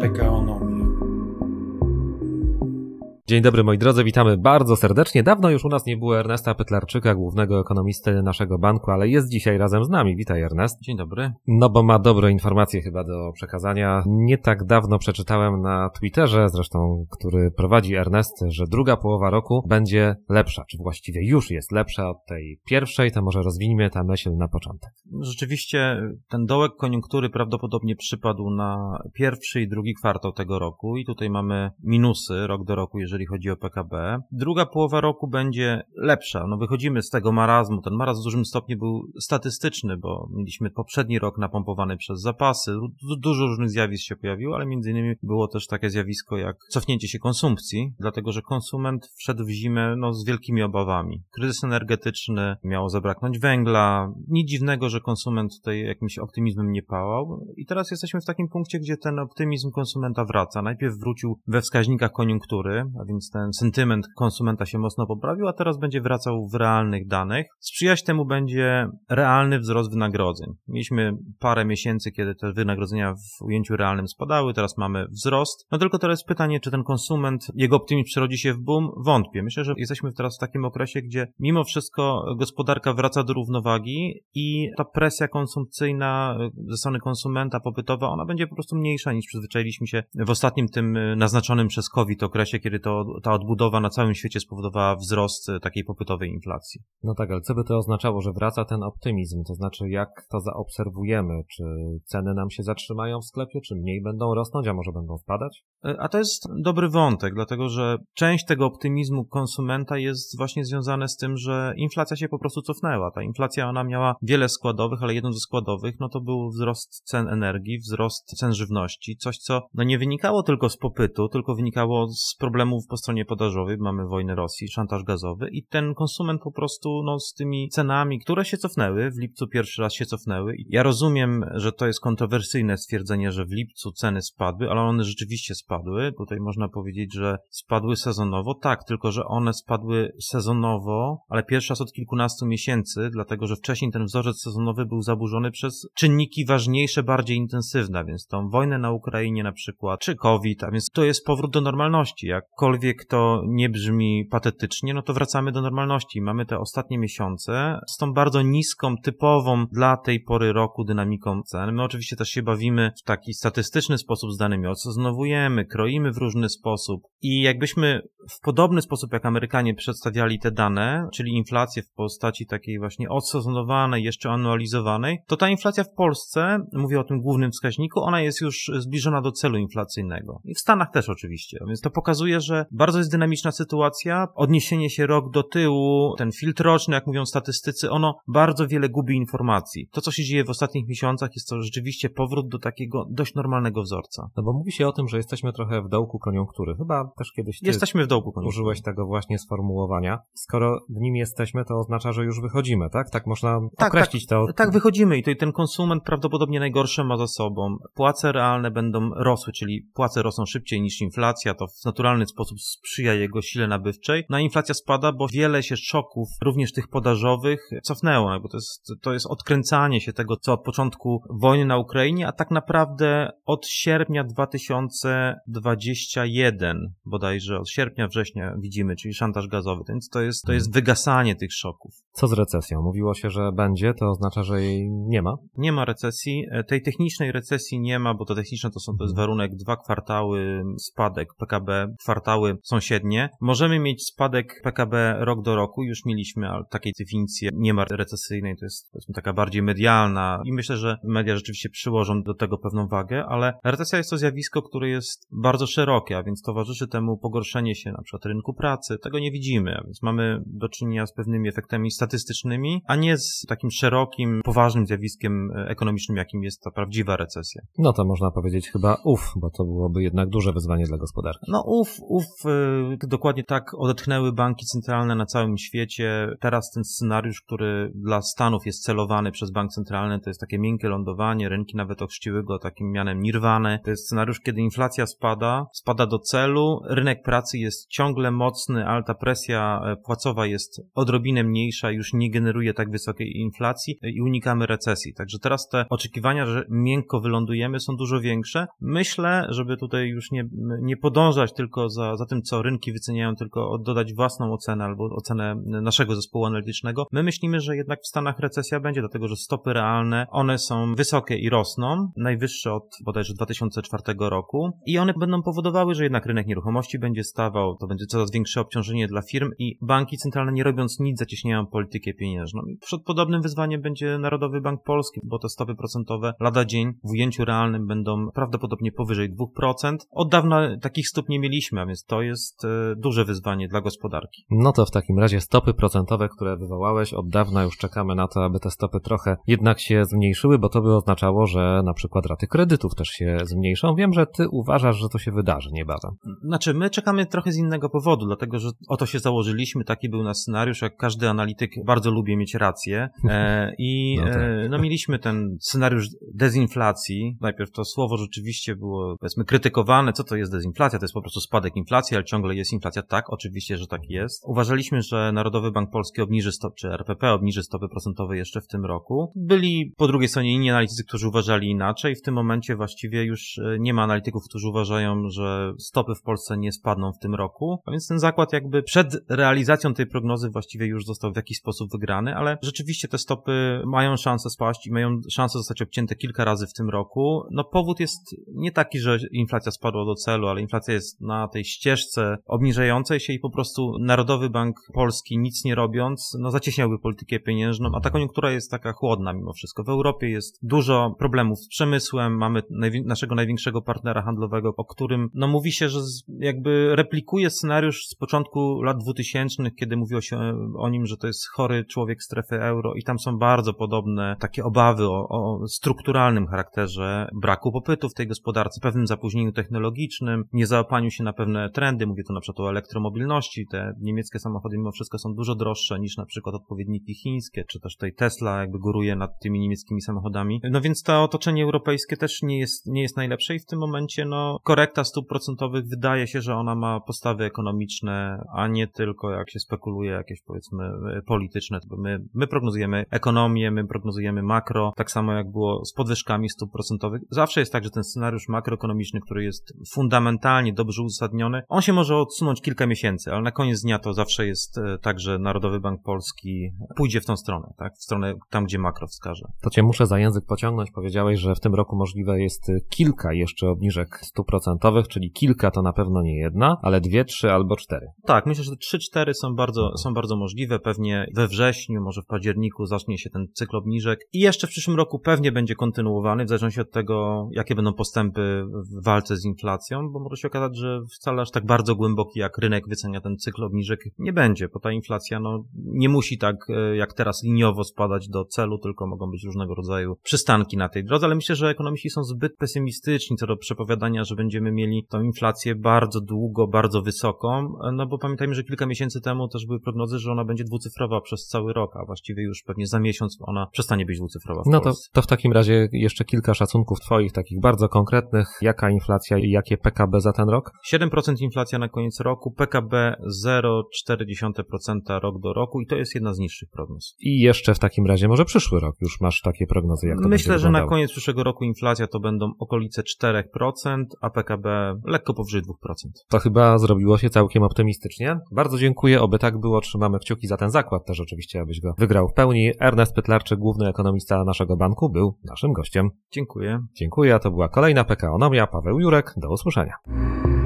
Pekaonomia. Dzień dobry moi drodzy, witamy bardzo serdecznie. Dawno już u nas nie było Ernesta Pytlarczyka, głównego ekonomisty naszego banku, ale jest dzisiaj razem z nami. Witaj Ernest. Dzień dobry. No bo ma dobre informacje chyba do przekazania. Nie tak dawno przeczytałem na Twitterze, zresztą, który prowadzi Ernest, że druga połowa roku będzie lepsza, czy właściwie już jest lepsza od tej pierwszej, to może rozwiniemy tę myśl na początek. Rzeczywiście ten dołek koniunktury prawdopodobnie przypadł na pierwszy i drugi kwartał tego roku i tutaj mamy minusy rok do roku, jeżeli chodzi o PKB. Druga połowa roku będzie lepsza. No wychodzimy z tego marazmu. Ten marazm w dużym stopniu był statystyczny, bo mieliśmy poprzedni rok napompowany przez zapasy. Dużo różnych zjawisk się pojawiło, ale między innymi było też takie zjawisko jak cofnięcie się konsumpcji, dlatego że konsument wszedł w zimę z wielkimi obawami. Kryzys energetyczny, miało zabraknąć węgla. Nic dziwnego, że konsument tutaj jakimś optymizmem nie pałał. I teraz jesteśmy w takim punkcie, gdzie ten optymizm konsumenta wraca. Najpierw wrócił we wskaźnikach koniunktury, więc ten sentyment konsumenta się mocno poprawił, a teraz będzie wracał w realnych danych. Sprzyjać temu będzie realny wzrost wynagrodzeń. Mieliśmy parę miesięcy, kiedy te wynagrodzenia w ujęciu realnym spadały, teraz mamy wzrost. Tylko teraz pytanie, czy ten konsument, jego optymizm przerodzi się w boom? Wątpię. Myślę, że jesteśmy teraz w takim okresie, gdzie mimo wszystko gospodarka wraca do równowagi i ta presja konsumpcyjna ze strony konsumenta popytowa, ona będzie po prostu mniejsza niż przyzwyczailiśmy się w ostatnim tym naznaczonym przez COVID okresie, kiedy ta odbudowa na całym świecie spowodowała wzrost takiej popytowej inflacji. No tak, ale co by to oznaczało, że wraca ten optymizm? To znaczy, jak to zaobserwujemy? Czy ceny nam się zatrzymają w sklepie? Czy mniej będą rosnąć, a może będą wpadać? A to jest dobry wątek, dlatego że część tego optymizmu konsumenta jest właśnie związane z tym, że inflacja się po prostu cofnęła. Ta inflacja, ona miała wiele składowych, ale jedną ze składowych, to był wzrost cen energii, wzrost cen żywności. Coś, co nie wynikało tylko z popytu, tylko wynikało z problemów po stronie podażowej, mamy wojnę Rosji, szantaż gazowy i ten konsument po prostu z tymi cenami, które się cofnęły, w lipcu pierwszy raz się cofnęły. Ja rozumiem, że to jest kontrowersyjne stwierdzenie, że w lipcu ceny spadły, ale one rzeczywiście spadły. Tutaj można powiedzieć, że spadły sezonowo, tak, tylko że one spadły sezonowo, ale pierwszy raz od kilkunastu miesięcy, dlatego że wcześniej ten wzorzec sezonowy był zaburzony przez czynniki ważniejsze, bardziej intensywne, więc tą wojnę na Ukrainie na przykład, czy COVID, a więc to jest powrót do normalności, jakkolwiek to nie brzmi patetycznie, to wracamy do normalności. Mamy te ostatnie miesiące z tą bardzo niską, typową dla tej pory roku dynamiką cen. My oczywiście też się bawimy w taki statystyczny sposób z danymi, odznowujemy, kroimy w różny sposób i jakbyśmy w podobny sposób jak Amerykanie przedstawiali te dane, czyli inflację w postaci takiej właśnie odsezonowanej, jeszcze anualizowanej, to ta inflacja w Polsce, mówię o tym głównym wskaźniku, ona jest już zbliżona do celu inflacyjnego. I w Stanach też oczywiście. Więc to pokazuje, że bardzo jest dynamiczna sytuacja, odniesienie się rok do tyłu, ten filtr roczny, jak mówią statystycy, ono bardzo wiele gubi informacji. To, co się dzieje w ostatnich miesiącach, jest to rzeczywiście powrót do takiego dość normalnego wzorca. No bo mówi się o tym, że jesteśmy trochę w dołku koniunktury. Chyba też kiedyś jesteśmy w dołku koniunktury. Użyłeś tego właśnie sformułowania. Skoro w nim jesteśmy, to oznacza, że już wychodzimy, tak? Tak można określić to. Tak, wychodzimy i ten konsument prawdopodobnie najgorsze ma za sobą. Płace realne będą rosły, czyli płace rosną szybciej niż inflacja, to w naturalny sposób sprzyja jego sile nabywczej. Inflacja spada, bo wiele się szoków, również tych podażowych, cofnęło, bo to jest odkręcanie się tego, co od początku wojny na Ukrainie, a tak naprawdę od sierpnia 2021 bodajże, od sierpnia, września widzimy, czyli szantaż gazowy, więc to jest wygasanie tych szoków. Co z recesją? Mówiło się, że będzie, to oznacza, że jej nie ma? Nie ma recesji. Tej technicznej recesji nie ma, bo to techniczne to jest warunek 2 kwartały spadek PKB, kwartały sąsiednie. Możemy mieć spadek PKB rok do roku, już mieliśmy, ale takiej definicji nie ma recesyjnej, to jest taka bardziej medialna i myślę, że media rzeczywiście przyłożą do tego pewną wagę, ale recesja jest to zjawisko, które jest bardzo szerokie, a więc towarzyszy temu pogorszenie się na przykład rynku pracy, tego nie widzimy, a więc mamy do czynienia z pewnymi efektami statystycznymi, a nie z takim szerokim, poważnym zjawiskiem ekonomicznym, jakim jest ta prawdziwa recesja. No to można powiedzieć chyba bo to byłoby jednak duże wyzwanie dla gospodarki. No dokładnie tak odetchnęły banki centralne na całym świecie. Teraz ten scenariusz, który dla Stanów jest celowany przez bank centralny, to jest takie miękkie lądowanie, rynki nawet ochrzciły go takim mianem nirwany. To jest scenariusz, kiedy inflacja spada do celu, rynek pracy jest ciągle mocny, ale ta presja płacowa jest odrobinę mniejsza, już nie generuje tak wysokiej inflacji i unikamy recesji. Także teraz te oczekiwania, że miękko wylądujemy, są dużo większe. Myślę, żeby tutaj już nie podążać tylko za tym, co rynki wyceniają, tylko dodać własną ocenę albo ocenę naszego zespołu analitycznego. My myślimy, że jednak w Stanach recesja będzie, dlatego że stopy realne, one są wysokie i rosną, najwyższe od bodajże 2004 roku i one będą powodowały, że jednak rynek nieruchomości będzie stawał, to będzie coraz większe obciążenie dla firm i banki centralne, nie robiąc nic, zacieśniają politykę pieniężną. Przed podobnym wyzwaniem będzie Narodowy Bank Polski, bo te stopy procentowe lada dzień w ujęciu realnym będą prawdopodobnie powyżej 2%. Od dawna takich stóp nie mieliśmy, a więc to jest duże wyzwanie dla gospodarki. No to w takim razie stopy procentowe, które wywołałeś, od dawna już czekamy na to, aby te stopy trochę jednak się zmniejszyły, bo to by oznaczało, że na przykład raty kredytów też się zmniejszą. Wiem, że ty uważasz, że to się wydarzy niebawem. Znaczy, my czekamy trochę z innego powodu, dlatego że o to się założyliśmy, taki był nasz scenariusz, jak każdy analityk bardzo lubię mieć rację mieliśmy ten scenariusz dezinflacji. Najpierw to słowo rzeczywiście było, powiedzmy, krytykowane, co to jest dezinflacja, to jest po prostu spadek inflacji, ale ciągle jest inflacja, tak, oczywiście, że tak jest. Uważaliśmy, że Narodowy Bank Polski obniży stopy, czy RPP obniży stopy procentowe jeszcze w tym roku. Byli po drugiej stronie inni analitycy, którzy uważali inaczej. W tym momencie właściwie już nie ma analityków, którzy uważają, że stopy w Polsce nie spadną w tym roku, a więc ten zakład jakby przed realizacją tej prognozy właściwie już został w jakiś sposób wygrany, ale rzeczywiście te stopy mają szansę spaść i mają szansę zostać obcięte kilka razy w tym roku. No powód jest nie taki, że inflacja spadła do celu, ale inflacja jest na tej ścieżce obniżającej się i po prostu Narodowy Bank Polski, nic nie robiąc, no zacieśniałby politykę pieniężną, a ta koniunktura jest taka chłodna mimo wszystko. W Europie jest dużo problemów z przemysłem, mamy naszego największego partnera handlowego, o którym no mówi się, że jakby replikuje scenariusz z początku lat 2000, kiedy mówiło się o nim, że to jest chory człowiek strefy euro i tam są bardzo podobne takie obawy o strukturalnym charakterze braku popytu w tej gospodarce, pewnym zapóźnieniu technologicznym, niezaopaniu się na pewne trendy, mówię tu na przykład o elektromobilności, te niemieckie samochody mimo wszystko są dużo droższe niż na przykład odpowiedniki chińskie, czy też tutaj Tesla jakby góruje nad tymi niemieckimi samochodami. No więc to otoczenie europejskie też nie jest najlepsze i w tym momencie no korekta stóp procentowych wydaje się, że ona ma postawy ekonomiczne, a nie tylko, jak się spekuluje, jakieś powiedzmy polityczne. My prognozujemy ekonomię, my prognozujemy makro, tak samo jak było z podwyżkami stóp procentowych. Zawsze jest tak, że ten scenariusz makroekonomiczny, który jest fundamentalnie dobrze uzasadniony, on się może odsunąć kilka miesięcy, ale na koniec dnia to zawsze jest tak, że Narodowy Bank Polski pójdzie w tą stronę, tak? W stronę tam, gdzie makro wskaże. To cię muszę za język pociągnąć. Powiedziałeś, że w tym roku możliwe jest kilka jeszcze obniżek stóp procentowych, czyli kilka to na pewno nie jedna, ale 2, 3 albo 4. Tak, myślę, że 3, 4 są bardzo możliwe. Pewnie we wrześniu, może w październiku zacznie się ten cykl obniżek i jeszcze w przyszłym roku pewnie będzie kontynuowany, w zależności od tego, jakie będą postępy w walce z inflacją, bo może się okazać, że wcale aż tak bardzo głęboki, jak rynek wycenia ten cykl obniżek, nie będzie, bo ta inflacja no nie musi tak jak teraz liniowo spadać do celu, tylko mogą być różnego rodzaju przystanki na tej drodze, ale myślę, że ekonomiści są zbyt pesymistyczni co do przepowiadania, że będziemy mieli tą inflację bardzo długo, bardzo wysoką, no bo pamiętajmy, że kilka miesięcy temu też były prognozy, że ona będzie dwucyfrowa przez cały rok, a właściwie już pewnie za miesiąc ona przestanie być dwucyfrowa. No to w takim razie jeszcze kilka szacunków twoich, takich bardzo konkretnych. Jaka inflacja i jakie PKB za ten rok? 7% inflacja na koniec roku, PKB 0,4% rok do roku i to jest jedna z niższych prognoz. I jeszcze w takim razie może przyszły rok już masz takie prognozy, jak to Myślę, że na koniec przyszłego roku inflacja to będą okolice 4%, a PKB lekko powyżej 2%. To chyba zrobiło się całkiem optymistycznie. Bardzo dziękuję, oby tak było, trzymamy kciuki za ten zakład też oczywiście, abyś go wygrał w pełni. Ernest Pytlarczyk, główny ekonomista naszego banku, był naszym gościem. Dziękuję. Dziękuję, a to była kolejna Pekaonomia. Paweł Jurek, do usłyszenia.